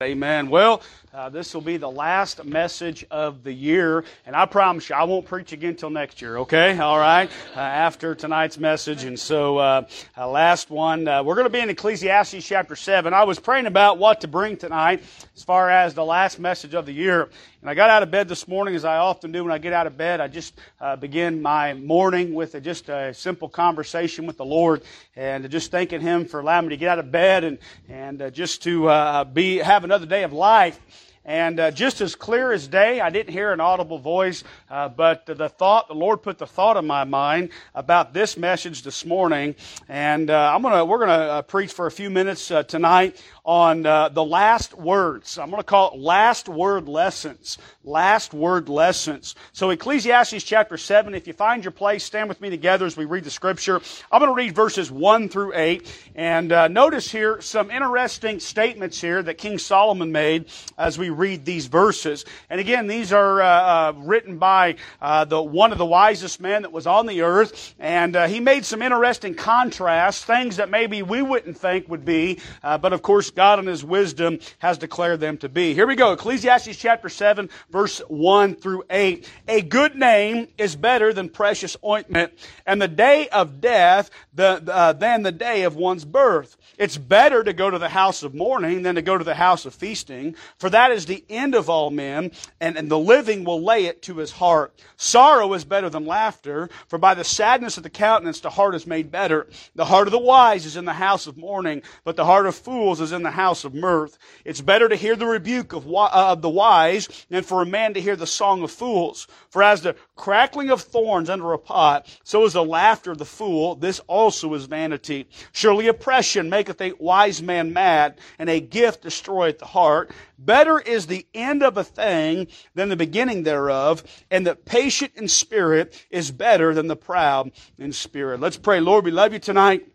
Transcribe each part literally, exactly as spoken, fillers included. Amen. Well, uh, this will be the last message of the year, and I promise you I won't preach again till next year, okay? All right? Uh, after tonight's message, and so uh, uh, last one. Uh, we're going to be in Ecclesiastes chapter seven. I was praying about what to bring tonight as far as the last message of the year, and I got out of bed this morning, as I often do when I get out of bed. I just uh, begin my morning with a, just a simple conversation with the Lord, and just thanking Him for allowing me to get out of bed and, and uh, just to uh, be having another day of life. And uh, just as clear as day, I didn't hear an audible voice, uh, but the thought, the Lord put the thought in my mind about this message this morning. And uh, I'm gonna, we're gonna uh, preach for a few minutes uh, tonight on uh, the last words. I'm gonna call it last word lessons. Last word lessons. So Ecclesiastes chapter seven. If you find your place, stand with me together as we read the scripture. I'm gonna read verses one through eight. And uh, notice here some interesting statements here that King Solomon made as we read these verses. And again, these are uh, uh, written by uh, the one of the wisest men that was on the earth, and uh, he made some interesting contrasts, things that maybe we wouldn't think would be, uh, but of course God in His wisdom has declared them to be. Here we go, Ecclesiastes chapter seven, verse one through eight. A good name is better than precious ointment, and the day of death the, uh, than the day of one's birth. It's better to go to the house of mourning than to go to the house of feasting, for that is the end of all men, and, and the living will lay it to his heart. Sorrow is better than laughter, for by the sadness of the countenance the heart is made better. The heart of the wise is in the house of mourning, but the heart of fools is in the house of mirth. It's better to hear the rebuke of, uh, of the wise than for a man to hear the song of fools. For as the crackling of thorns under a pot, so is the laughter of the fool. This also is vanity. Surely oppression maketh a wise man mad, and a gift destroyeth the heart. Better is the end of a thing than the beginning thereof, and the patient in spirit is better than the proud in spirit. Let's pray. Lord, we love you tonight.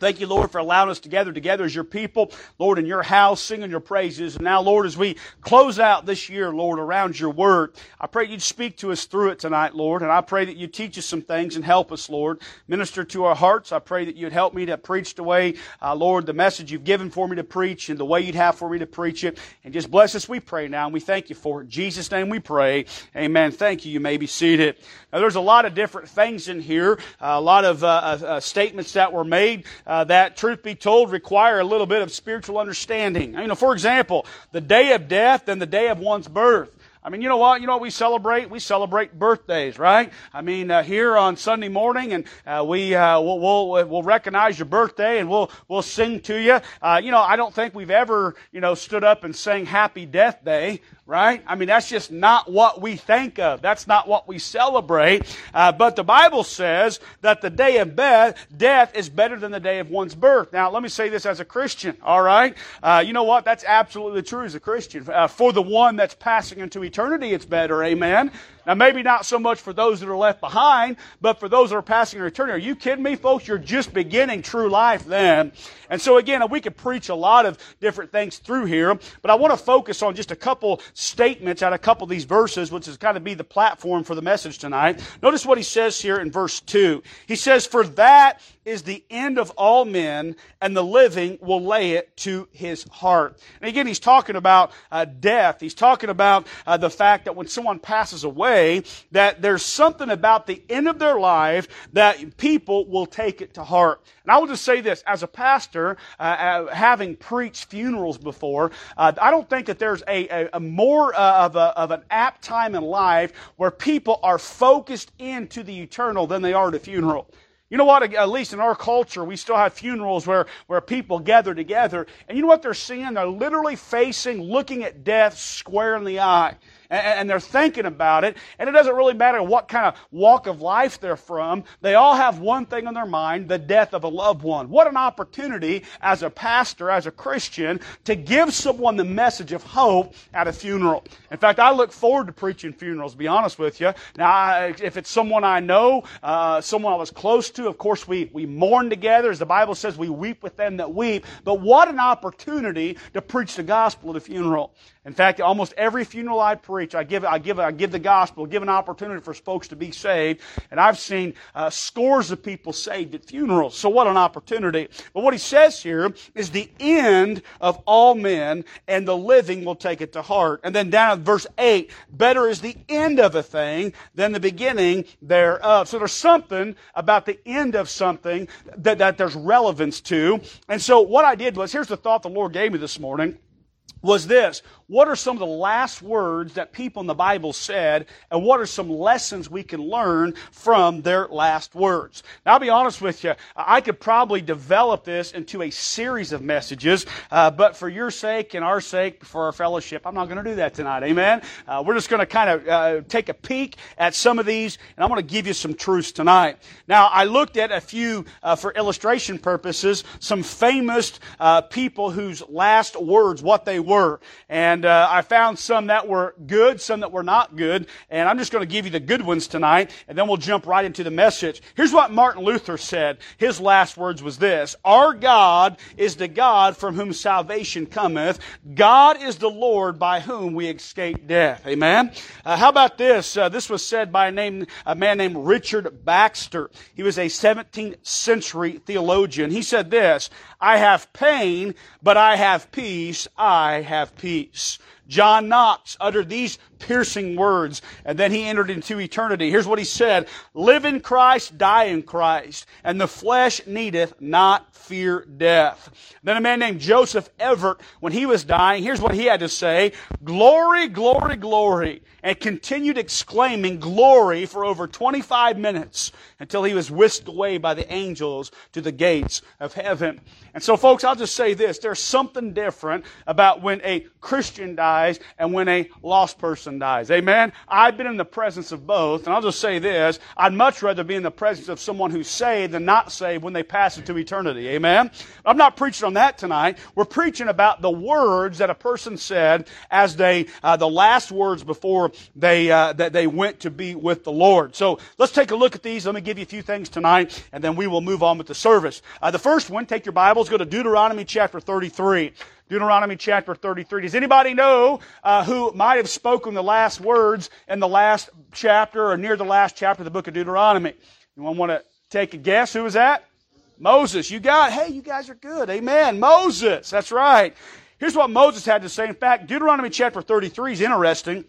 Thank you, Lord, for allowing us to gather together as your people, Lord, in your house, singing your praises. And now, Lord, as we close out this year, Lord, around your word, I pray you'd speak to us through it tonight, Lord, and I pray that you teach us some things and help us, Lord. Minister to our hearts. I pray that you'd help me to preach the way, uh, Lord, the message you've given for me to preach and the way you'd have for me to preach it. And just bless us, we pray now, and we thank you for it. In Jesus' name we pray. Amen. Thank you. You may be seated. Now, there's a lot of different things in here, uh, a lot of uh, uh, statements that were made Uh, that, truth be told, require a little bit of spiritual understanding. You know, for example, the day of death and the day of one's birth. I mean, you know what? You know what we celebrate? We celebrate birthdays, right? I mean, uh, here on Sunday morning, and uh, we uh, we'll, we'll we'll recognize your birthday, and we'll we'll sing to you. Uh, you know, I don't think we've ever you know stood up and sang Happy Death Day, right? I mean, that's just not what we think of. That's not what we celebrate. Uh, but the Bible says that the day of death is better than the day of one's birth. Now, let me say this as a Christian, all right? Uh, you know what? That's absolutely true as a Christian. Uh, for the one that's passing into eternity. Eternity, it's better, amen. Now, maybe not so much for those that are left behind, but for those that are passing their eternity. Are you kidding me, folks? You're just beginning true life then. And so, again, we could preach a lot of different things through here, but I want to focus on just a couple statements out of a couple of these verses, which is kind of be the platform for the message tonight. Notice what he says here in verse two. He says, "For that is the end of all men, and the living will lay it to his heart." And again, he's talking about uh, death. He's talking about uh, the fact that when someone passes away, that there's something about the end of their life that people will take it to heart. And I will just say this, as a pastor, uh, having preached funerals before, uh, I don't think that there's a, a, a more uh, of, a, of an apt time in life where people are focused into the eternal than they are at a funeral. You know what, at least in our culture, we still have funerals where, where people gather together. And you know what they're seeing? They're literally facing, looking at death square in the eye. And they're thinking about it, and it doesn't really matter what kind of walk of life they're from. They all have one thing on their mind, the death of a loved one. What an opportunity as a pastor, as a Christian, to give someone the message of hope at a funeral. In fact, I look forward to preaching funerals, to be honest with you. Now, if it's someone I know, uh, someone I was close to, of course we, we mourn together. As the Bible says, we weep with them that weep. But what an opportunity to preach the gospel at a funeral. In fact, almost every funeral I preach, preach. I give, I give, I give the gospel, give an opportunity for folks to be saved. And I've seen uh, scores of people saved at funerals. So what an opportunity. But what he says here is the end of all men, and the living will take it to heart. And then down at verse eight, better is the end of a thing than the beginning thereof. So there's something about the end of something that, that there's relevance to. And so what I did was, here's the thought the Lord gave me this morning, was this: what are some of the last words that people in the Bible said, and what are some lessons we can learn from their last words? Now, I'll be honest with you, I could probably develop this into a series of messages, uh, but for your sake and our sake, for our fellowship, I'm not going to do that tonight, amen? Uh, we're just going to kind of uh, take a peek at some of these, and I'm going to give you some truths tonight. Now, I looked at a few, uh, for illustration purposes, some famous uh, people whose last words, what they were. And uh, I found some that were good, some that were not good, and I'm just going to give you the good ones tonight, and then we'll jump right into the message. Here's what Martin Luther said. His last words was this: "Our God is the God from whom salvation cometh. God is the Lord by whom we escape death." Amen? Uh, how about this? Uh, this was said by a, name, a man named Richard Baxter. He was a seventeenth century theologian. He said this: "I have pain, but I have peace. I have peace." John Knox uttered these piercing words, and then he entered into eternity. Here's what he said: "Live in Christ, die in Christ, and the flesh needeth not fear death." Then a man named Joseph Everett, when he was dying, here's what he had to say: "Glory, glory, glory," and continued exclaiming glory for over twenty-five minutes until he was whisked away by the angels to the gates of heaven. And so, folks, I'll just say this: there's something different about when a Christian dies and when a lost person dies. Amen? I've been in the presence of both, and I'll just say this: I'd much rather be in the presence of someone who's saved than not saved when they pass into eternity. Amen? I'm not preaching on that tonight. We're preaching about the words that a person said as they, uh, the last words before they, uh, that they went to be with the Lord. So let's take a look at these. Let me give you a few things tonight, and then we will move on with the service. Uh, the first one, take your Bibles, go to Deuteronomy chapter thirty-three. Deuteronomy chapter thirty-three. Does anybody know uh, who might have spoken the last words in the last chapter or near the last chapter of the book of Deuteronomy? You want to take a guess? Who was that? Moses. You got, hey, you guys are good. Amen. Moses. That's right. Here's what Moses had to say. In fact, Deuteronomy chapter thirty-three is interesting.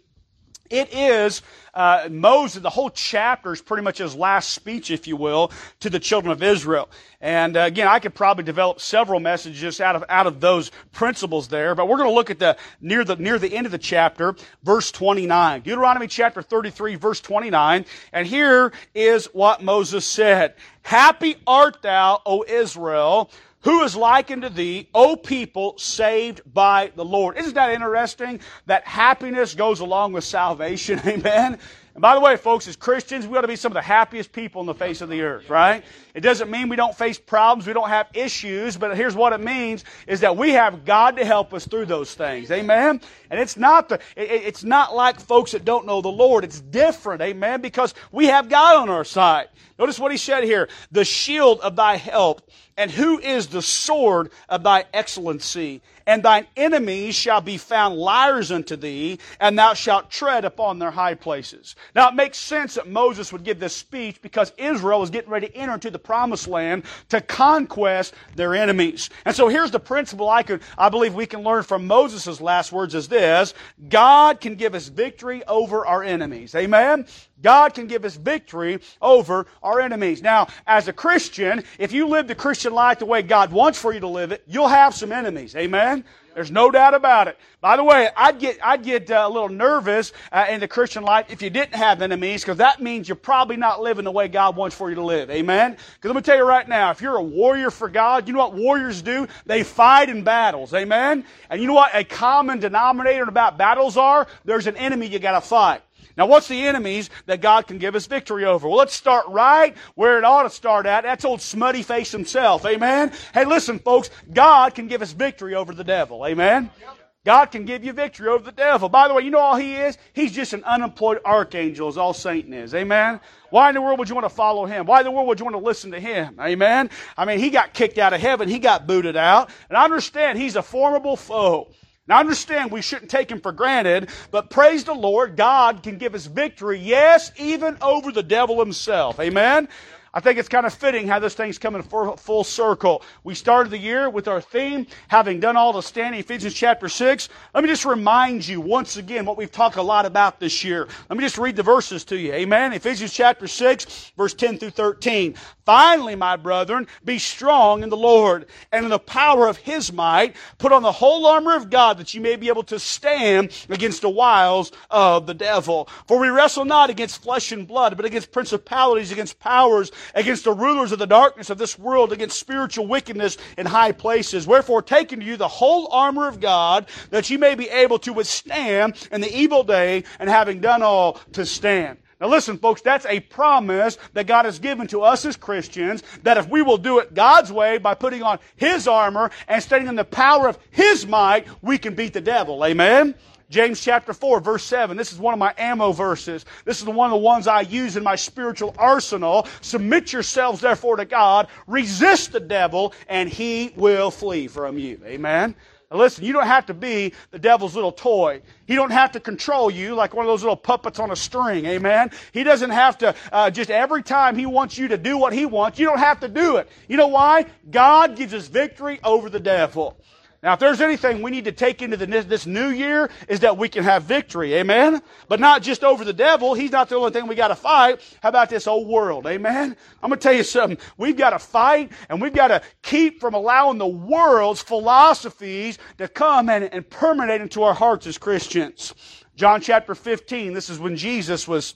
It is uh, Moses, the whole chapter is pretty much his last speech, if you will, to the children of Israel. And uh, again, I could probably develop several messages out of out of those principles there, but we're going to look at the near the near the end of the chapter, verse twenty-nine. Deuteronomy chapter thirty-three, verse twenty-nine, and here is what Moses said: "Happy art thou, O Israel, who is like unto thee, O people, saved by the Lord." Isn't that interesting? That happiness goes along with salvation, amen? And by the way, folks, as Christians, we ought to be some of the happiest people on the face of the earth, right? It doesn't mean we don't face problems, we don't have issues, but here's what it means, is that we have God to help us through those things, amen? And it's not the, it's not like folks that don't know the Lord. It's different, amen? Because we have God on our side. Notice what he said here: "The shield of thy help, and who is the sword of thy excellency? And thine enemies shall be found liars unto thee, and thou shalt tread upon their high places." Now, it makes sense that Moses would give this speech because Israel is getting ready to enter into the promised land to conquest their enemies. And so here's the principle I could, I believe we can learn from Moses' last words is this: God can give us victory over our enemies. Amen? God can give us victory over our enemies. Now, as a Christian, if you live the Christian life the way God wants for you to live it, you'll have some enemies. Amen? There's no doubt about it. By the way, I'd get I'd get uh, a little nervous uh, in the Christian life if you didn't have enemies, because that means you're probably not living the way God wants for you to live. Amen? Because let me tell you right now, if you're a warrior for God, you know what warriors do? They fight in battles. Amen? And you know what a common denominator about battles are? There's an enemy you got to fight. Now, what's the enemies that God can give us victory over? Well, let's start right where it ought to start at. That's old smutty face himself. Amen? Hey, listen, folks. God can give us victory over the devil. Amen? Yep. God can give you victory over the devil. By the way, you know all he is? He's just an unemployed archangel, is all Satan is. Amen? Why in the world would you want to follow him? Why in the world would you want to listen to him? Amen? I mean, he got kicked out of heaven. He got booted out. And I understand he's a formidable foe. Now understand, we shouldn't take Him for granted, but praise the Lord, God can give us victory, yes, even over the devil himself. Amen? I think it's kind of fitting how this thing's coming full circle. We started the year with our theme, having done all to stand in Ephesians chapter six. Let me just remind you once again what we've talked a lot about this year. Let me just read the verses to you. Amen? Ephesians chapter six, verse ten through thirteen. Finally, my brethren, be strong in the Lord and in the power of His might. Put on the whole armor of God that you may be able to stand against the wiles of the devil. For we wrestle not against flesh and blood, but against principalities, against powers, against the rulers of the darkness of this world, against spiritual wickedness in high places. Wherefore, take unto you the whole armor of God that you may be able to withstand in the evil day, and having done all, to stand. Now listen, folks, that's a promise that God has given to us as Christians, that if we will do it God's way by putting on His armor and standing in the power of His might, we can beat the devil. Amen? James chapter four, verse seven. This is one of my ammo verses. This is one of the ones I use in my spiritual arsenal. Submit yourselves, therefore, to God. Resist the devil, and he will flee from you. Amen? Now listen, you don't have to be the devil's little toy. He don't have to control you like one of those little puppets on a string, amen? He doesn't have to, uh, just every time he wants you to do what he wants, you don't have to do it. You know why? God gives us victory over the devil. Now, if there's anything we need to take into the, this new year, is that we can have victory, amen? But not just over the devil. He's not the only thing we got to fight. How about this old world, amen? I'm going to tell you something. We've got to fight, and we've got to keep from allowing the world's philosophies to come and, and permeate into our hearts as Christians. John chapter fifteen, this is when Jesus was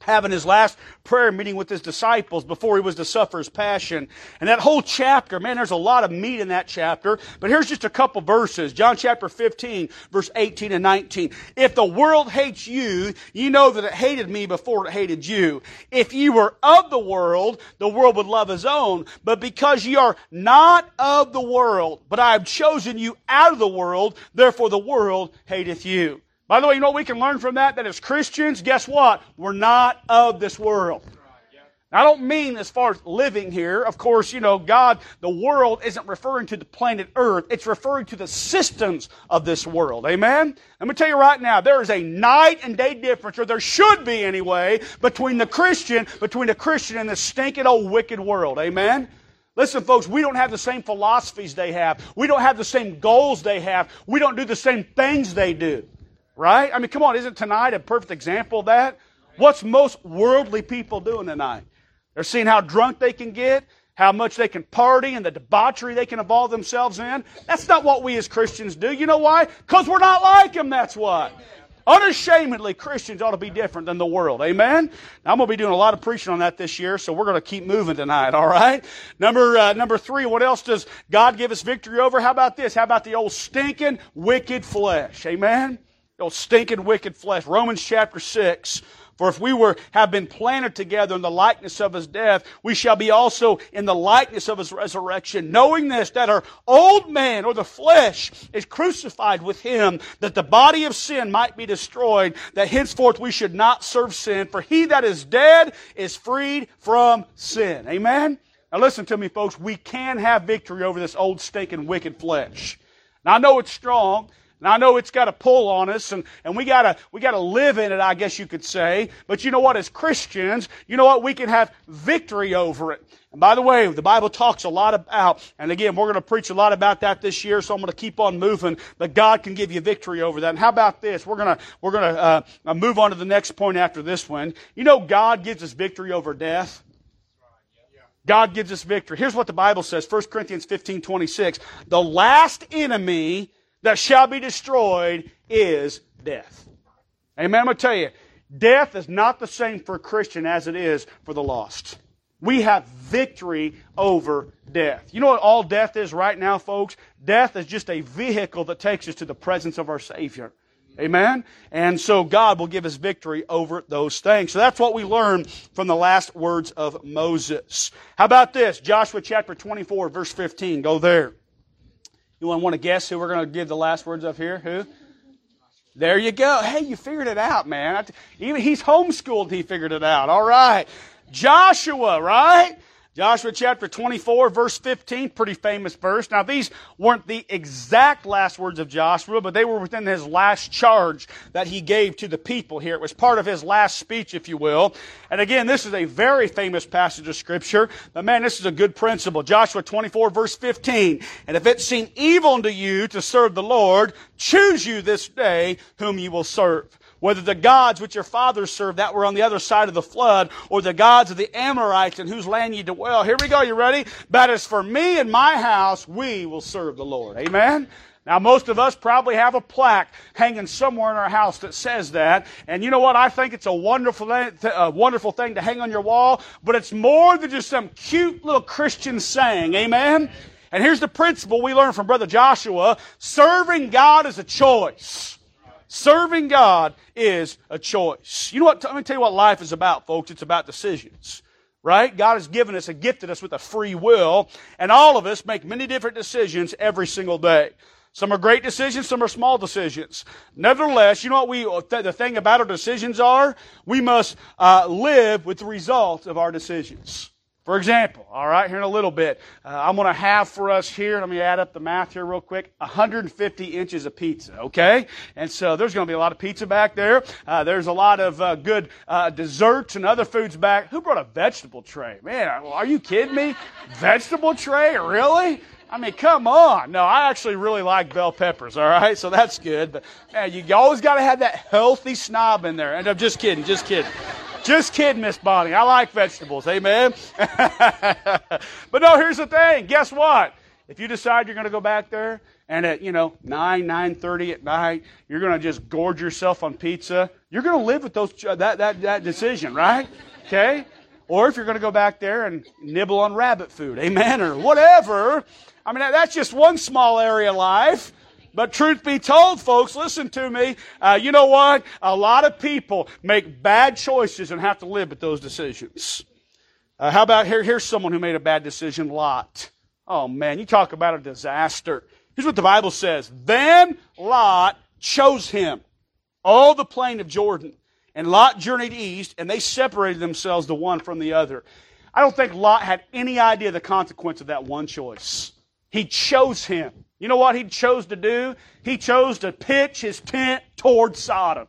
having His last prayer meeting with His disciples before He was to suffer His passion. And that whole chapter, man, there's a lot of meat in that chapter. But here's just a couple verses. John chapter fifteen, verse eighteen and nineteen. If the world hates you, you know that it hated me before it hated you. If you were of the world, the world would love his own. But because you are not of the world, but I have chosen you out of the world, therefore the world hateth you. By the way, you know what we can learn from that? That as Christians, guess what? We're not of this world. Now, I don't mean as far as living here. Of course, you know, God, the world isn't referring to the planet Earth. It's referring to the systems of this world. Amen? Let me tell you right now, there is a night and day difference, or there should be anyway, between the Christian, between the Christian and the stinking old wicked world. Amen? Listen, folks, we don't have the same philosophies they have. We don't have the same goals they have. We don't do the same things they do. Right? I mean, come on, isn't tonight a perfect example of that? What's most worldly people doing tonight? They're seeing how drunk they can get, how much they can party, and the debauchery they can involve themselves in. That's not what we as Christians do. You know why? Because we're not like them, that's why. Unashamedly, Christians ought to be different than the world. Amen? Now, I'm going to be doing a lot of preaching on that this year, so we're going to keep moving tonight, all right? Number uh, number three, what else does God give us victory over? How about this? How about the old stinking, wicked flesh? Amen? Oh, stinking wicked flesh. Romans chapter six. For if we were have been planted together in the likeness of His death, we shall be also in the likeness of His resurrection, knowing this, that our old man, or the flesh, is crucified with Him, that the body of sin might be destroyed, that henceforth we should not serve sin. For he that is dead is freed from sin. Amen? Now listen to me, folks. We can have victory over this old stinking wicked flesh. Now I know it's strong. And I know it's got a pull on us, and, and we gotta we gotta live in it, I guess you could say. But you know what? As Christians, you know what? We can have victory over it. And by the way, the Bible talks a lot about, and again, we're going to preach a lot about that this year, so I'm going to keep on moving, but God can give you victory over that. And how about this? We're going to we're going to uh, move on to the next point after this one. You know, God gives us victory over death. God gives us victory. Here's what the Bible says, First Corinthians fifteen twenty-six. The last enemy that shall be destroyed is death. Amen? I'm going to tell you, death is not the same for a Christian as it is for the lost. We have victory over death. You know what all death is right now, folks? Death is just a vehicle that takes us to the presence of our Savior. Amen? And so God will give us victory over those things. So that's what we learn from the last words of Moses. How about this? Joshua chapter twenty-four, verse fifteen. Go there. You want to guess who we're going to give the last words of here? Who? There you go. Hey, you figured it out, man. Even he's homeschooled, he figured it out. All right. Joshua, right? Joshua chapter twenty-four, verse fifteen, pretty famous verse. Now, these weren't the exact last words of Joshua, but they were within his last charge that he gave to the people here. It was part of his last speech, if you will. And again, this is a very famous passage of Scripture. But man, this is a good principle. Joshua twenty-four, verse fifteen, "And if it seem evil unto you to serve the Lord, choose you this day whom you will serve, whether the gods which your fathers served that were on the other side of the flood, or the gods of the Amorites in whose land ye dwell." Here we go, you ready? "But as for me and my house, we will serve the Lord." Amen? Now, most of us probably have a plaque hanging somewhere in our house that says that. And you know what? I think it's a wonderful, a wonderful thing to hang on your wall, but it's more than just some cute little Christian saying. Amen? And here's the principle we learned from Brother Joshua. Serving God is a choice. Serving God is a choice. You know what? Let me tell you what life is about, folks. It's about decisions, right? God has given us and gifted us with a free will, and all of us make many different decisions every single day. Some are great decisions, some are small decisions. Nevertheless, you know what we th- the thing about our decisions are? We must uh, live with the results of our decisions. For example, all right, here in a little bit, uh, I'm going to have for us here, let me add up the math here real quick, one hundred fifty inches of pizza, okay? And so there's going to be a lot of pizza back there. Uh, there's a lot of uh, good uh, desserts and other foods back. Who brought a vegetable tray? Man, are you kidding me? Vegetable tray? Really? I mean, come on. No, I actually really like bell peppers, all right? So that's good. But, man, you always got to have that healthy snob in there. And I'm just kidding, just kidding. Just kidding, Miss Bonnie. I like vegetables. Amen? But no, here's the thing. Guess what? If you decide you're going to go back there and at, you know, nine, nine thirty at night, you're going to just gorge yourself on pizza, you're going to live with those that, that, that decision, right? Okay? Or if you're going to go back there and nibble on rabbit food, amen, or whatever. I mean, that's just one small area of life. But truth be told, folks, listen to me. Uh, you know what? A lot of people make bad choices and have to live with those decisions. Uh, how about here? Here's someone who made a bad decision, Lot. Oh, man, you talk about a disaster. Here's what the Bible says. Then Lot chose him, all the plain of Jordan. And Lot journeyed east, and they separated themselves the one from the other. I don't think Lot had any idea the consequence of that one choice. He chose him. You know what he chose to do? He chose to pitch his tent towards Sodom.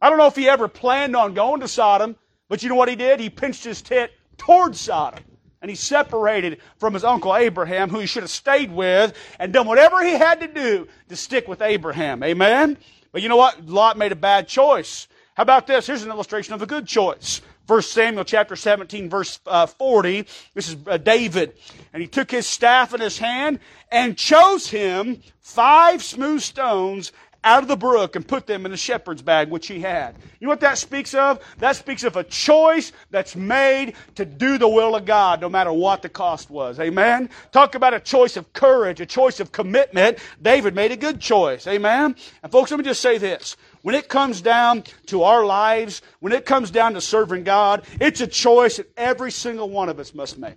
I don't know if he ever planned on going to Sodom, but you know what he did? He pinched his tent towards Sodom. And he separated from his uncle Abraham, who he should have stayed with, and done whatever he had to do to stick with Abraham. Amen? But you know what? Lot made a bad choice. How about this? Here's an illustration of a good choice. First Samuel chapter seventeen, verse uh, forty, this is uh, David. "And he took his staff in his hand and chose him five smooth stones out of the brook and put them in the shepherd's bag, which he had." You know what that speaks of? That speaks of a choice that's made to do the will of God, no matter what the cost was. Amen? Talk about a choice of courage, a choice of commitment. David made a good choice. Amen? And folks, let me just say this. When it comes down to our lives, when it comes down to serving God, it's a choice that every single one of us must make.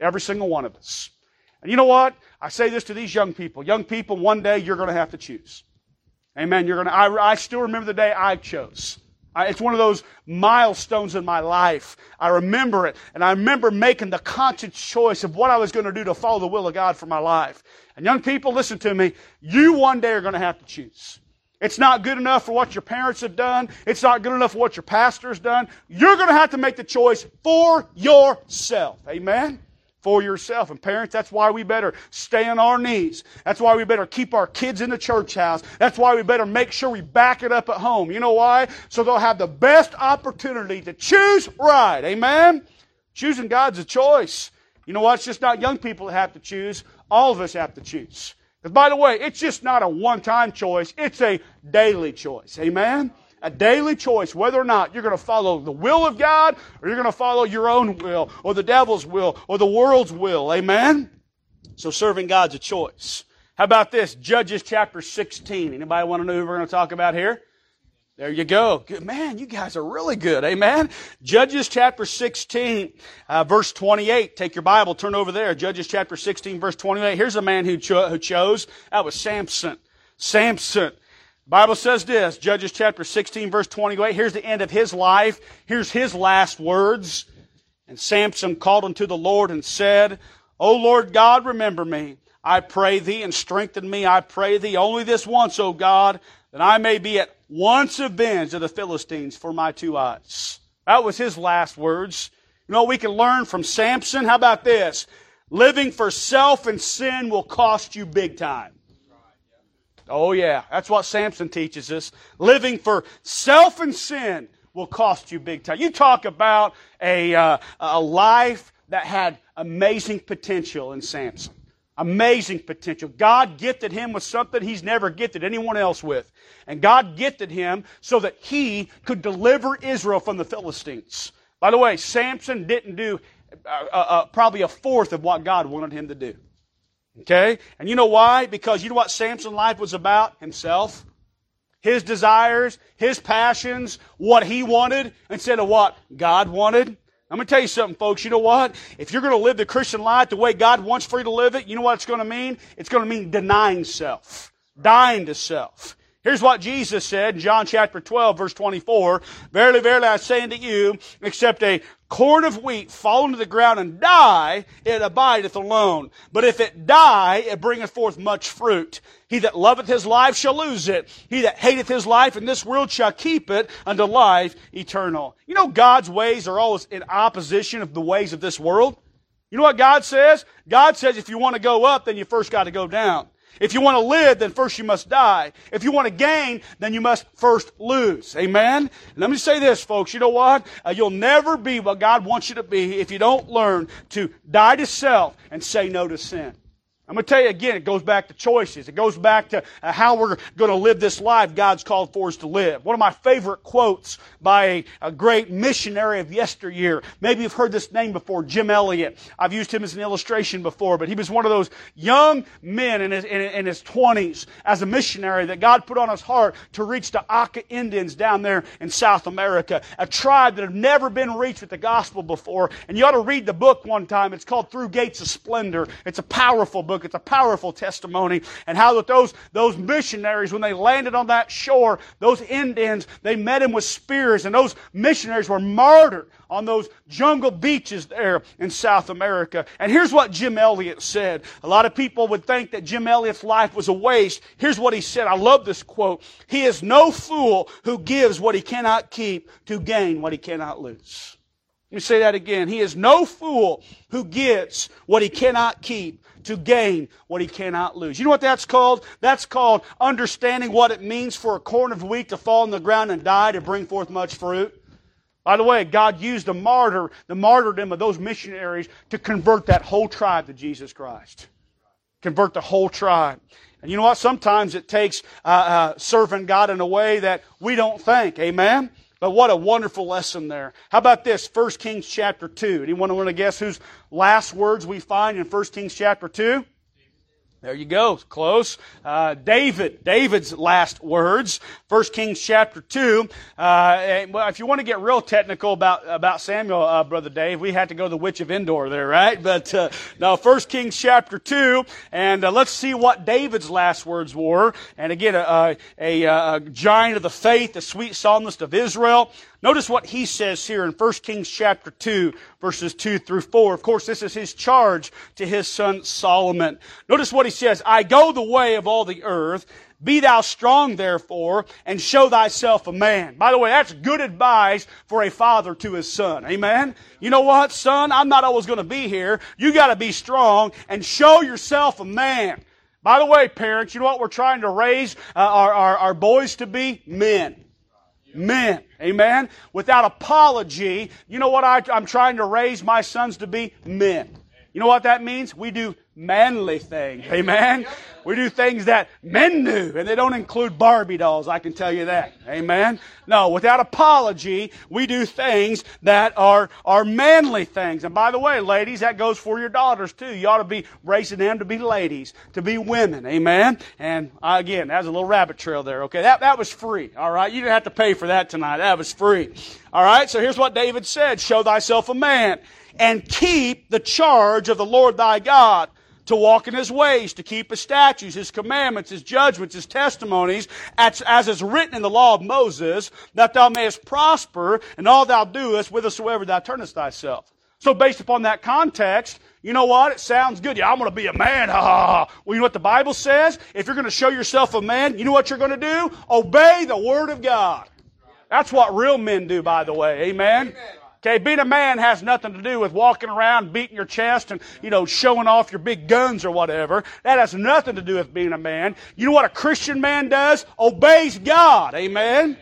Every single one of us. And you know what? I say this to these young people. Young people, one day you're going to have to choose. Amen. You're going to, I, I still remember the day I chose. I, it's one of those milestones in my life. I remember it. And I remember making the conscious choice of what I was going to do to follow the will of God for my life. And young people, listen to me. You one day are going to have to choose. It's not good enough for what your parents have done. It's not good enough for what your pastor has done. You're going to have to make the choice for yourself. Amen? For yourself. And parents, that's why we better stay on our knees. That's why we better keep our kids in the church house. That's why we better make sure we back it up at home. You know why? So they'll have the best opportunity to choose right. Amen? Choosing God's a choice. You know what? It's just not young people that have to choose. All of us have to choose. Because by the way, it's just not a one-time choice. It's a daily choice. Amen? A daily choice whether or not you're going to follow the will of God or you're going to follow your own will or the devil's will or the world's will. Amen? So serving God's a choice. How about this? Judges chapter sixteen. Anybody want to know who we're going to talk about here? There you go. Good man, you guys are really good. Amen. Judges chapter sixteen, uh, verse twenty-eight. Take your Bible, turn over there. Judges chapter sixteen, verse twenty-eight. Here's a man who, cho- who chose. That was Samson. Samson. The Bible says this, Judges chapter sixteen, verse twenty-eight. Here's the end of his life. Here's his last words. And Samson called unto the Lord and said, O Lord God, remember me, I pray thee, and strengthen me, I pray thee, only this once, O God, that I may be at once avenged of the Philistines for my two eyes. That was his last words. You know what we can learn from Samson? How about this? Living for self and sin will cost you big time. Oh yeah, that's what Samson teaches us. Living for self and sin will cost you big time. You talk about a, uh, a life that had amazing potential in Samson. Amazing potential. God gifted him with something he's never gifted anyone else with. And God gifted him so that he could deliver Israel from the Philistines. By the way, Samson didn't do uh, uh, probably a fourth of what God wanted him to do. Okay? And you know why? Because you know what Samson's life was about? Himself. His desires, his passions, what he wanted instead of what God wanted. I'm going to tell you something, folks. You know what? If you're going to live the Christian life the way God wants for you to live it, you know what it's going to mean? It's going to mean denying self, dying to self. Here's what Jesus said in John chapter twelve, verse twenty-four. Verily, verily, I say unto you, except a corn of wheat fall into the ground and die, it abideth alone. But if it die, it bringeth forth much fruit. He that loveth his life shall lose it. He that hateth his life in this world shall keep it unto life eternal. You know God's ways are always in opposition of the ways of this world. You know what God says? God says if you want to go up, then you first got to go down. If you want to live, then first you must die. If you want to gain, then you must first lose. Amen? Let me say this, folks. You know what? Uh, you'll never be what God wants you to be if you don't learn to die to self and say no to sin. I'm going to tell you again, it goes back to choices. It goes back to uh, how we're going to live this life God's called for us to live. One of my favorite quotes by a, a great missionary of yesteryear. Maybe you've heard this name before, Jim Elliot. I've used him as an illustration before, but he was one of those young men in his, in, in his twenties as a missionary that God put on his heart to reach the Aka Indians down there in South America, a tribe that had never been reached with the gospel before. And you ought to read the book one time. It's called Through Gates of Splendor. It's a powerful book. It's a powerful testimony, and how that those, those missionaries, when they landed on that shore, those Indians, they met him with spears, and those missionaries were martyred on those jungle beaches there in South America. And here's what Jim Elliot said. A lot of people would think that Jim Elliot's life was a waste. Here's what he said. I love this quote. He is no fool who gives what he cannot keep to gain what he cannot lose. Let me say that again. He is no fool who gives what he cannot keep to gain what he cannot lose. You know what that's called? That's called understanding what it means for a corn of wheat to fall in the ground and die to bring forth much fruit. By the way, God used the martyr, the martyrdom of those missionaries to convert that whole tribe to Jesus Christ. Convert the whole tribe. And you know what? Sometimes it takes uh, uh, serving God in a way that we don't think. Amen? But what a wonderful lesson there. How about this? First Kings chapter two. Anyone want to guess whose last words we find in First Kings chapter two? There you go. Close. Uh, David. David's last words. First Kings chapter two. Uh, and, well, if you want to get real technical about, about Samuel, uh, Brother Dave, we had to go to the Witch of Endor there, right? But uh, no, First Kings chapter two. And uh, let's see what David's last words were. And again, a, a, a giant of the faith, the sweet psalmist of Israel. Notice what he says here in First Kings chapter two, verses two through four. Of course, this is his charge to his son Solomon. Notice what he says, I go the way of all the earth. Be thou strong, therefore, and show thyself a man. By the way, that's good advice for a father to his son. Amen? You know what, son? I'm not always going to be here. You got to be strong and show yourself a man. By the way, parents, you know what we're trying to raise uh, our, our, our boys to be? Men. Men. Amen? Without apology, you know what I, I'm trying to raise my sons to be? Men. You know what that means? We do manly things. Amen? We do things that men do, and they don't include Barbie dolls, I can tell you that. Amen? No, without apology, we do things that are, are manly things. And by the way, ladies, that goes for your daughters too. You ought to be raising them to be ladies, to be women. Amen? And again, that was a little rabbit trail there. Okay, that, that was free. All right? You didn't have to pay for that tonight. That was free. All right? So here's what David said. Show thyself a man and keep the charge of the Lord thy God, to walk in His ways, to keep His statutes, His commandments, His judgments, His testimonies, as, as is written in the law of Moses, that thou mayest prosper in all thou doest, whithersoever thou turnest thyself. So based upon that context, you know what? It sounds good. Yeah, I'm going to be a man. Ha, ha, ha. Well, you know what the Bible says? If you're going to show yourself a man, you know what you're going to do? Obey the Word of God. That's what real men do, by the way. Amen? Amen. Okay, being a man has nothing to do with walking around, beating your chest and, you know, showing off your big guns or whatever. That has nothing to do with being a man. You know what a Christian man does? Obeys God. Amen?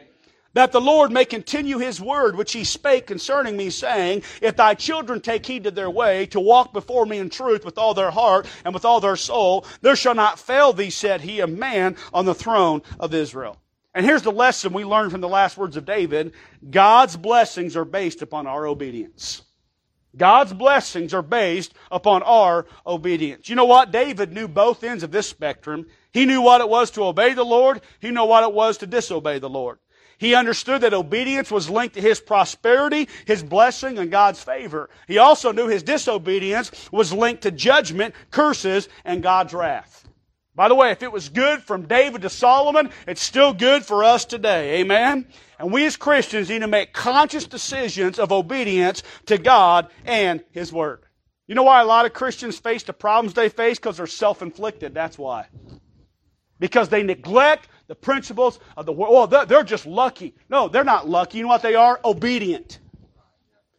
That the Lord may continue His word, which He spake concerning me, saying, if thy children take heed to their way, to walk before me in truth with all their heart and with all their soul, there shall not fail thee, said He, a man on the throne of Israel. And here's the lesson we learned from the last words of David. God's blessings are based upon our obedience. God's blessings are based upon our obedience. You know what? David knew both ends of this spectrum. He knew what it was to obey the Lord. He knew what it was to disobey the Lord. He understood that obedience was linked to his prosperity, his blessing, and God's favor. He also knew his disobedience was linked to judgment, curses, and God's wrath. By the way, if it was good from David to Solomon, it's still good for us today. Amen? And we as Christians need to make conscious decisions of obedience to God and His Word. You know why a lot of Christians face the problems they face? Because they're self-inflicted. That's why. Because they neglect the principles of the Word. Well, they're just lucky. No, they're not lucky. You know what they are? Obedient.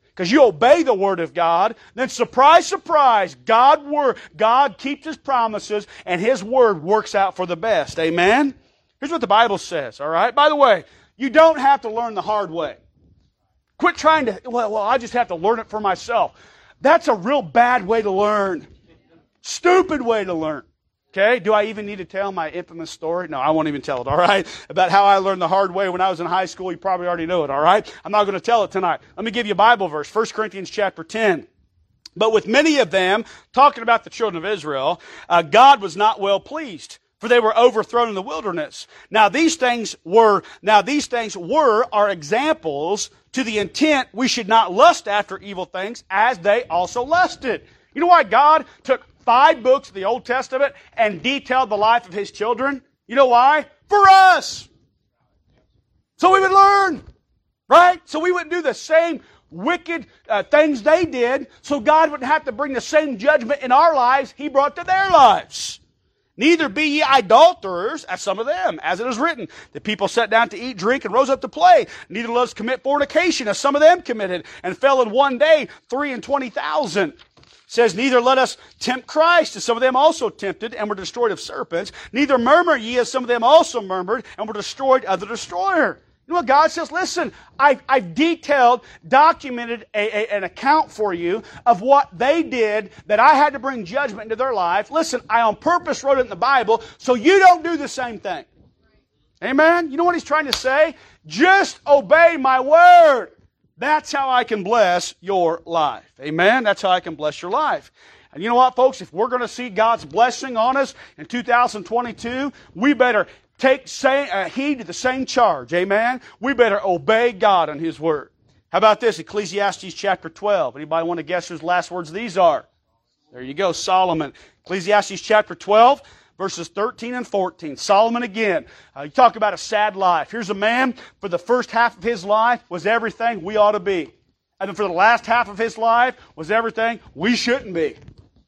Because you obey the Word of God, then surprise, surprise, God, word, God keeps His promises and His Word works out for the best. Amen? Here's what the Bible says, all right? By the way, you don't have to learn the hard way. Quit trying to, well, well I just have to learn it for myself. That's a real bad way to learn. Stupid way to learn. Okay, do I even need to tell my infamous story? No, I won't even tell it, all right? About how I learned the hard way when I was in high school. You probably already know it, all right? I'm not going to tell it tonight. Let me give you a Bible verse, First Corinthians chapter ten. But with many of them, talking about the children of Israel, uh, God was not well pleased, for they were overthrown in the wilderness. Now these things were, now these things were our examples to the intent we should not lust after evil things as they also lusted. You know why God took five books of the Old Testament and detailed the life of His children? You know why? For us. So we would learn, right? So we wouldn't do the same wicked uh, things they did, so God wouldn't have to bring the same judgment in our lives He brought to their lives. Neither be ye idolaters, as some of them, as it is written. The people sat down to eat, drink, and rose up to play. Neither let us commit fornication, as some of them committed, and fell in one day three and twenty thousand. Says, neither let us tempt Christ, as some of them also tempted, and were destroyed of serpents. Neither murmur ye, as some of them also murmured, and were destroyed of the destroyer. You know what God says? Listen, I've, I've detailed, documented a, a, an account for you of what they did that I had to bring judgment into their life. Listen, I on purpose wrote it in the Bible so you don't do the same thing. Amen? You know what He's trying to say? Just obey my Word. That's how I can bless your life. Amen? That's how I can bless your life. And you know what, folks? If we're going to see God's blessing on us in two thousand twenty-two, we better take same, uh, heed to the same charge. Amen? We better obey God and His Word. How about this? Ecclesiastes chapter twelve. Anybody want to guess whose last words these are? There you go, Solomon. Ecclesiastes chapter twelve. Verses thirteen and fourteen. Solomon again. Uh, you talk about a sad life. Here's a man, for the first half of his life was everything we ought to be. And then for the last half of his life was everything we shouldn't be.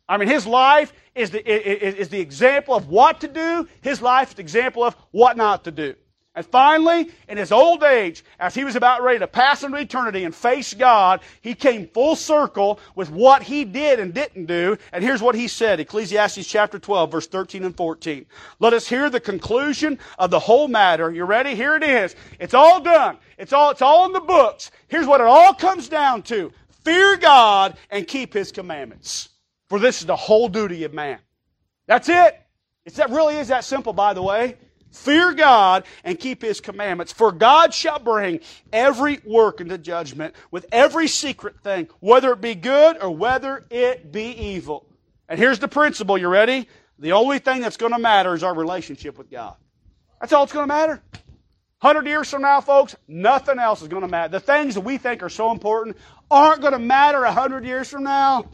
I mean, his life is the, is, is the example of what to do. His life is the example of what not to do. And finally, in his old age, as he was about ready to pass into eternity and face God, he came full circle with what he did and didn't do. And here's what he said, Ecclesiastes chapter twelve, verse thirteen and fourteen. Let us hear the conclusion of the whole matter. You ready? Here it is. It's all done. It's all, it's all in the books. Here's what it all comes down to. Fear God and keep His commandments. For this is the whole duty of man. That's it. It's, that really is that simple, by the way. Fear God and keep His commandments. For God shall bring every work into judgment with every secret thing, whether it be good or whether it be evil. And here's the principle. You ready? The only thing that's going to matter is our relationship with God. That's all it's going to matter. Hundred years from now, folks, nothing else is going to matter. The things that we think are so important aren't going to matter a hundred years from now.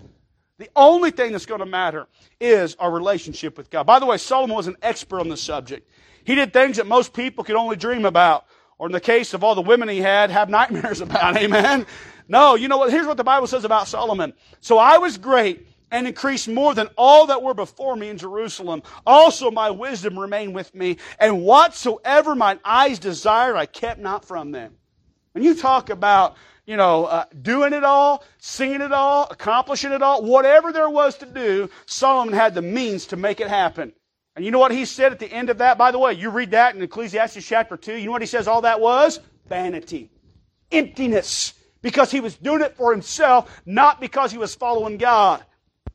The only thing that's going to matter is our relationship with God. By the way, Solomon was an expert on this subject. He did things that most people could only dream about, or in the case of all the women he had, have nightmares about. Amen? No, you know what? Here's what the Bible says about Solomon. So I was great and increased more than all that were before me in Jerusalem. Also my wisdom remained with me, and whatsoever mine eyes desired I kept not from them. When you talk about, you know, uh, doing it all, seeing it all, accomplishing it all, whatever there was to do, Solomon had the means to make it happen. And you know what he said at the end of that? By the way, you read that in Ecclesiastes chapter two. You know what he says all that was? Vanity. Emptiness. Because he was doing it for himself, not because he was following God.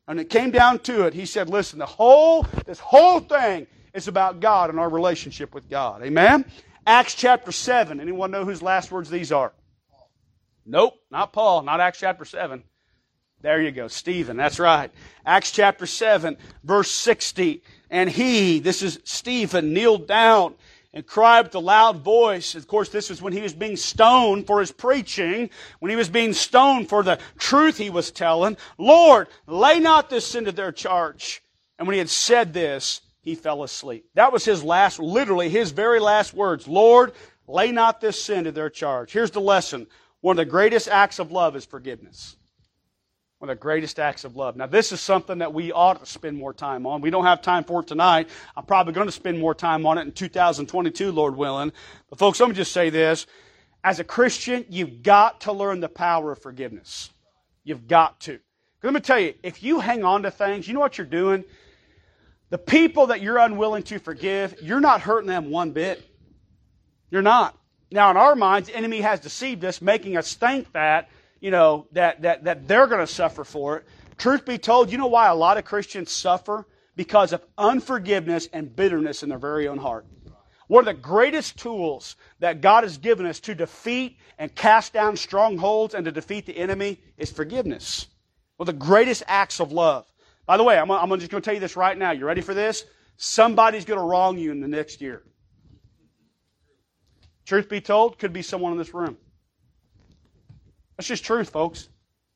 And it came down to it. He said, listen, the whole, this whole thing is about God and our relationship with God. Amen? Acts chapter seven. Anyone know whose last words these are? Nope, not Paul, not Acts chapter seven. There you go, Stephen, that's right. Acts chapter seven, verse sixty. And he, this is Stephen, kneeled down and cried with a loud voice. Of course, this was when he was being stoned for his preaching, when he was being stoned for the truth he was telling. Lord, lay not this sin to their charge. And when he had said this, he fell asleep. That was his last, literally his very last words. Lord, lay not this sin to their charge. Here's the lesson. One of the greatest acts of love is forgiveness. One of the greatest acts of love. Now, this is something that we ought to spend more time on. We don't have time for it tonight. I'm probably going to spend more time on it in two thousand twenty-two, Lord willing. But folks, let me just say this. As a Christian, you've got to learn the power of forgiveness. You've got to. Let me tell you, if you hang on to things, you know what you're doing? The people that you're unwilling to forgive, you're not hurting them one bit. You're not. Now, in our minds, the enemy has deceived us, making us think that, you know, that that that they're going to suffer for it. Truth be told, you know why a lot of Christians suffer? Because of unforgiveness and bitterness in their very own heart. One of the greatest tools that God has given us to defeat and cast down strongholds and to defeat the enemy is forgiveness. One of the greatest acts of love. By the way, I'm, I'm just going to tell you this right now. You ready for this? Somebody's going to wrong you in the next year. Truth be told, could be someone in this room. That's just truth, folks.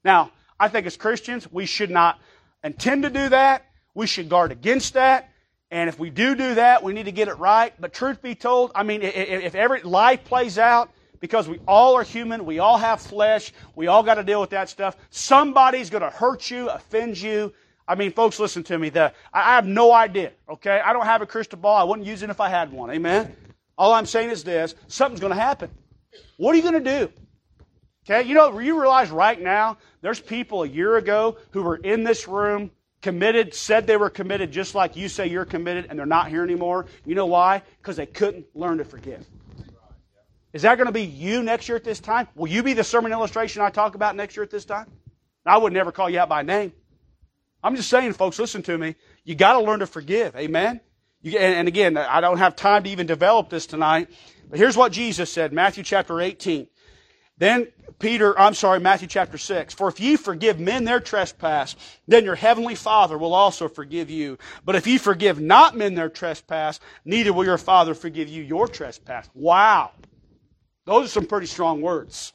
Now, I think as Christians, we should not intend to do that. We should guard against that. And if we do do that, we need to get it right. But truth be told, I mean, if every life plays out, because we all are human, we all have flesh, we all got to deal with that stuff, somebody's going to hurt you, offend you. I mean, folks, listen to me. The, I have no idea, okay? I don't have a crystal ball. I wouldn't use it if I had one. Amen? All I'm saying is this, something's going to happen. What are you going to do? Okay, you know, you realize right now, there's people a year ago who were in this room, committed, said they were committed just like you say you're committed, and they're not here anymore. You know why? Because they couldn't learn to forgive. Is that going to be you next year at this time? Will you be the sermon illustration I talk about next year at this time? I would never call you out by name. I'm just saying, folks, listen to me. You got to learn to forgive, amen? You, and again, I don't have time to even develop this tonight. But here's what Jesus said, Matthew chapter eighteen. Then Peter, I'm sorry, Matthew chapter six. For if ye forgive men their trespass, then your heavenly Father will also forgive you. But if ye forgive not men their trespass, neither will your Father forgive you your trespass. Wow. Those are some pretty strong words.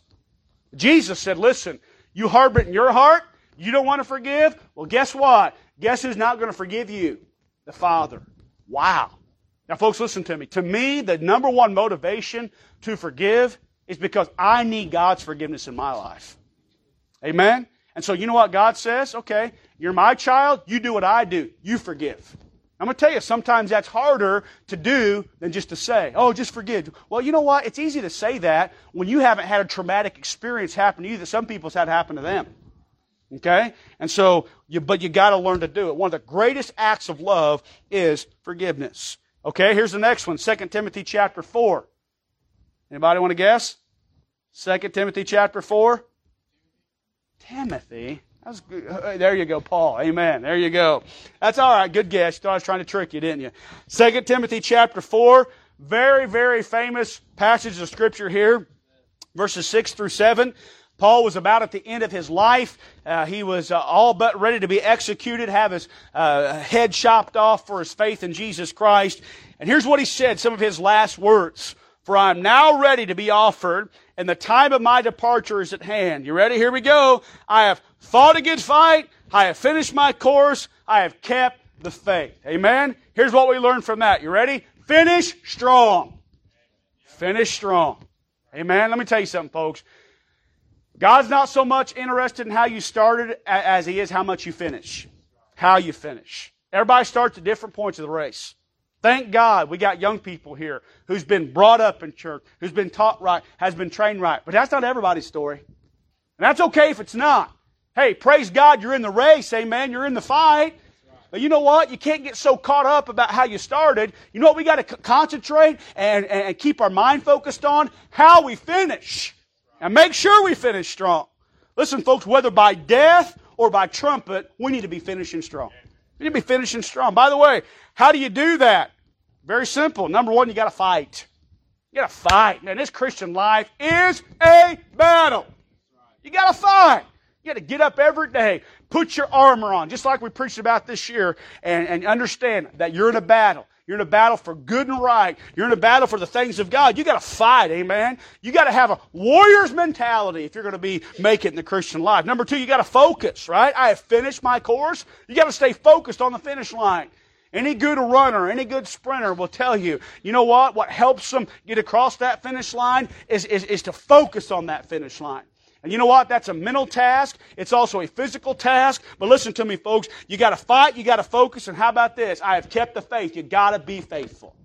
Jesus said, listen, you harbor it in your heart, you don't want to forgive? Well, guess what? Guess who's not going to forgive you? The Father. Wow. Now, folks, listen to me. To me, the number one motivation to forgive is because I need God's forgiveness in my life. Amen? And so you know what God says? Okay, you're my child. You do what I do. You forgive. I'm going to tell you, sometimes that's harder to do than just to say, oh, just forgive. Well, you know what? It's easy to say that when you haven't had a traumatic experience happen to you that some people's had happen to them. Okay? And so, you, but you got to learn to do it. One of the greatest acts of love is forgiveness. Okay, here's the next one, Second Timothy chapter four. Anybody want to guess? Second Timothy chapter four? Timothy. That was good. There you go, Paul. Amen. There you go. That's all right. Good guess. You thought I was trying to trick you, didn't you? Second Timothy chapter four, very, very famous passage of Scripture here, verses six through seven. Paul was about at the end of his life. Uh, he was uh, all but ready to be executed, have his uh, head chopped off for his faith in Jesus Christ. And here's what he said, some of his last words. For I am now ready to be offered, and the time of my departure is at hand. You ready? Here we go. I have fought a good fight. I have finished my course. I have kept the faith. Amen? Here's what we learned from that. You ready? Finish strong. Finish strong. Amen? Let me tell you something, folks. God's not so much interested in how you started as He is how much you finish. How you finish. Everybody starts at different points of the race. Thank God we got young people here who's been brought up in church, who's been taught right, has been trained right. But that's not everybody's story. And that's okay if it's not. Hey, praise God, you're in the race. Amen, you're in the fight. But you know what? You can't get so caught up about how you started. You know what? We got to c- concentrate and, and, and keep our mind focused on how we finish. And make sure we finish strong. Listen, folks, whether by death or by trumpet, we need to be finishing strong. We need to be finishing strong. By the way, how do you do that? Very simple. Number one, you got to fight. You got to fight. Man, this Christian life is a battle. You got to fight. You got to get up every day. Put your armor on, just like we preached about this year, and, and understand that you're in a battle. You're in a battle for good and right. You're in a battle for the things of God. You got to fight, amen? You got to have a warrior's mentality if you're going to be making the Christian life. Number two, you got to focus, right? I have finished my course. You got to stay focused on the finish line. Any good runner, any good sprinter will tell you, you know what? What helps them get across that finish line is, is, is to focus on that finish line. And you know what? That's a mental task. It's also a physical task. But listen to me, folks. You got to fight. You got to focus. And how about this? I have kept the faith. You got to be faithful.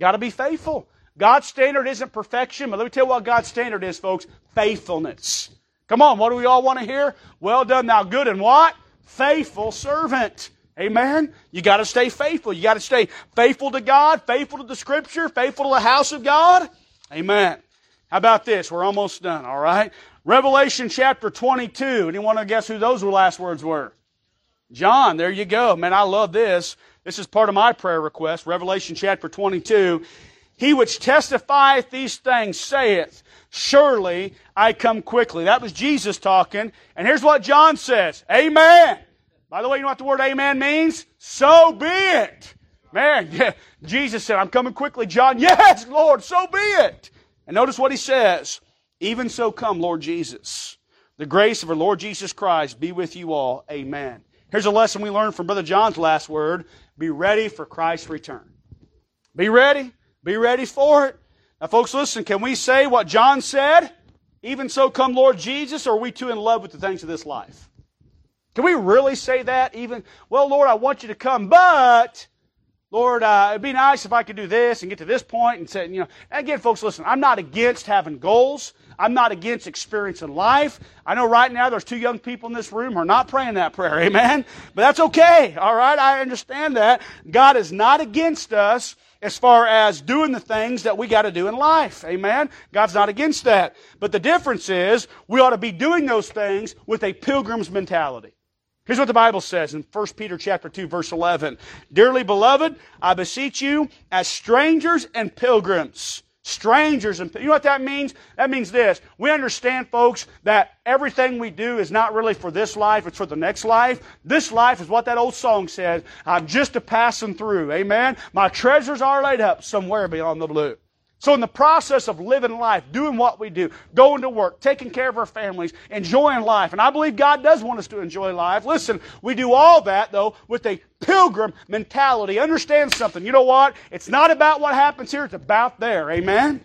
Got to be faithful. God's standard isn't perfection, but let me tell you what God's standard is, folks. Faithfulness. Come on. What do we all want to hear? Well done, thou good and what? Faithful servant. Amen? You got to stay faithful. You got to stay faithful to God, faithful to the Scripture, faithful to the house of God. Amen. How about this? We're almost done, all right? Revelation chapter twenty-two. Anyone want to guess who those last words were? John, there you go. Man, I love this. This is part of my prayer request. Revelation chapter twenty-two. He which testifieth these things saith, surely I come quickly. That was Jesus talking. And here's what John says. Amen. By the way, you know what the word amen means? So be it. Man, yeah. Jesus said, I'm coming quickly, John. Yes, Lord, so be it. And notice what he says. Even so come, Lord Jesus. The grace of our Lord Jesus Christ be with you all. Amen. Here's a lesson we learned from Brother John's last word. Be ready for Christ's return. Be ready. Be ready for it. Now, folks, listen. Can we say what John said? Even so come, Lord Jesus, or are we too in love with the things of this life? Can we really say that? Even, well, Lord, I want you to come, but... Lord, uh, it'd be nice if I could do this and get to this point and say, you know, again, folks, listen, I'm not against having goals. I'm not against experiencing life. I know right now there's two young people in this room who are not praying that prayer, amen? But that's okay, all right? I understand that. God is not against us as far as doing the things that we got to do in life, amen? God's not against that. But the difference is we ought to be doing those things with a pilgrim's mentality. Here's what the Bible says in First Peter chapter two, verse eleven. Dearly beloved, I beseech you as strangers and pilgrims. Strangers and pilgrims. You know what that means? That means this. We understand, folks, that everything we do is not really for this life. It's for the next life. This life is what that old song says. I'm just a passing through. Amen? My treasures are laid up somewhere beyond the blue. So in the process of living life, doing what we do, going to work, taking care of our families, enjoying life, and I believe God does want us to enjoy life. Listen, we do all that, though, with a pilgrim mentality. Understand something. You know what? It's not about what happens here. It's about there. Amen?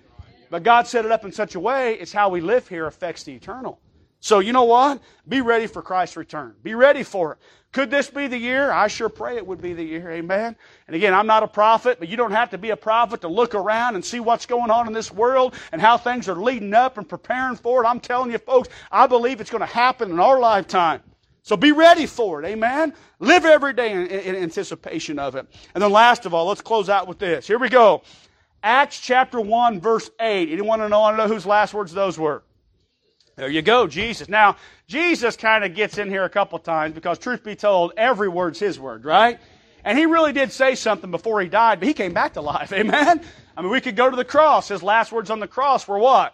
But God set it up in such a way, it's how we live here affects the eternal. So you know what? Be ready for Christ's return. Be ready for it. Could this be the year? I sure pray it would be the year. Amen. And again, I'm not a prophet, but you don't have to be a prophet to look around and see what's going on in this world and how things are leading up and preparing for it. I'm telling you, folks, I believe it's going to happen in our lifetime. So be ready for it. Amen. Live every day in, in, in anticipation of it. And then last of all, let's close out with this. Here we go. Acts chapter one, verse eight. Anyone want to know whose last words those were? There you go, Jesus. Now, Jesus kind of gets in here a couple times because, truth be told, every word's His word, right? And He really did say something before He died, but He came back to life, amen? I mean, we could go to the cross. His last words on the cross were what?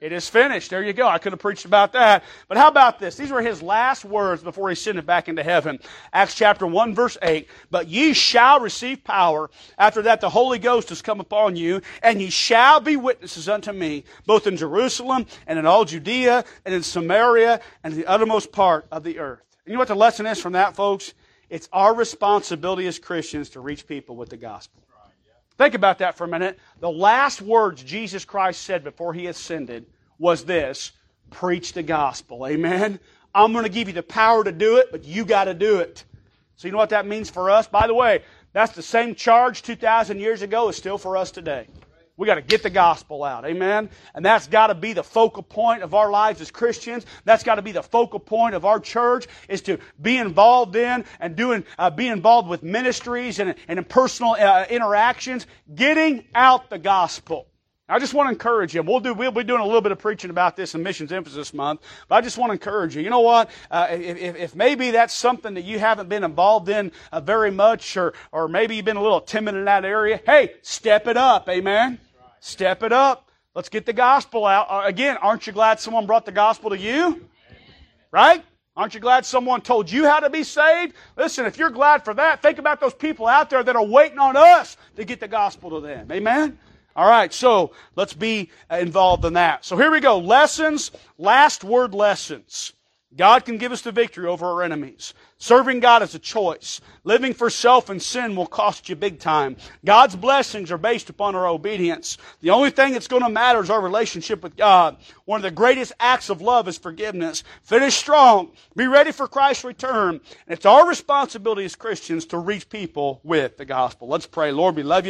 It is finished. There you go. I could have preached about that. But how about this? These were His last words before He ascended back into heaven. Acts chapter one, verse eight. But ye shall receive power. After that the Holy Ghost is come upon you, and ye shall be witnesses unto me, both in Jerusalem and in all Judea and in Samaria and the uttermost part of the earth. And you know what the lesson is from that, folks? It's our responsibility as Christians to reach people with the gospel. Think about that for a minute. The last words Jesus Christ said before He ascended was this, Preach the gospel. Amen. I'm going to give you the power to do it, but you got to do it. So you know what that means for us? By the way, that's the same charge two thousand years ago is still for us today. We got to get the gospel out. Amen? And that's got to be the focal point of our lives as Christians. That's got to be the focal point of our church, is to be involved in and doing, uh, be involved with ministries and, and in personal uh, interactions, getting out the gospel. I just want to encourage you. We'll do. We'll be doing a little bit of preaching about this in Missions Emphasis Month, but I just want to encourage you. You know what? Uh, if, if maybe that's something that you haven't been involved in uh, very much, or or maybe you've been a little timid in that area, hey, step it up. Amen. Right. Step it up. Let's get the gospel out. Uh, again, aren't you glad someone brought the gospel to you? Amen. Right? Aren't you glad someone told you how to be saved? Listen, if you're glad for that, think about those people out there that are waiting on us to get the gospel to them. Amen. All right, so let's be involved in that. So here we go. Lessons, last word lessons. God can give us the victory over our enemies. Serving God is a choice. Living for self and sin will cost you big time. God's blessings are based upon our obedience. The only thing that's going to matter is our relationship with God. One of the greatest acts of love is forgiveness. Finish strong. Be ready for Christ's return. And it's our responsibility as Christians to reach people with the gospel. Let's pray. Lord, we love you.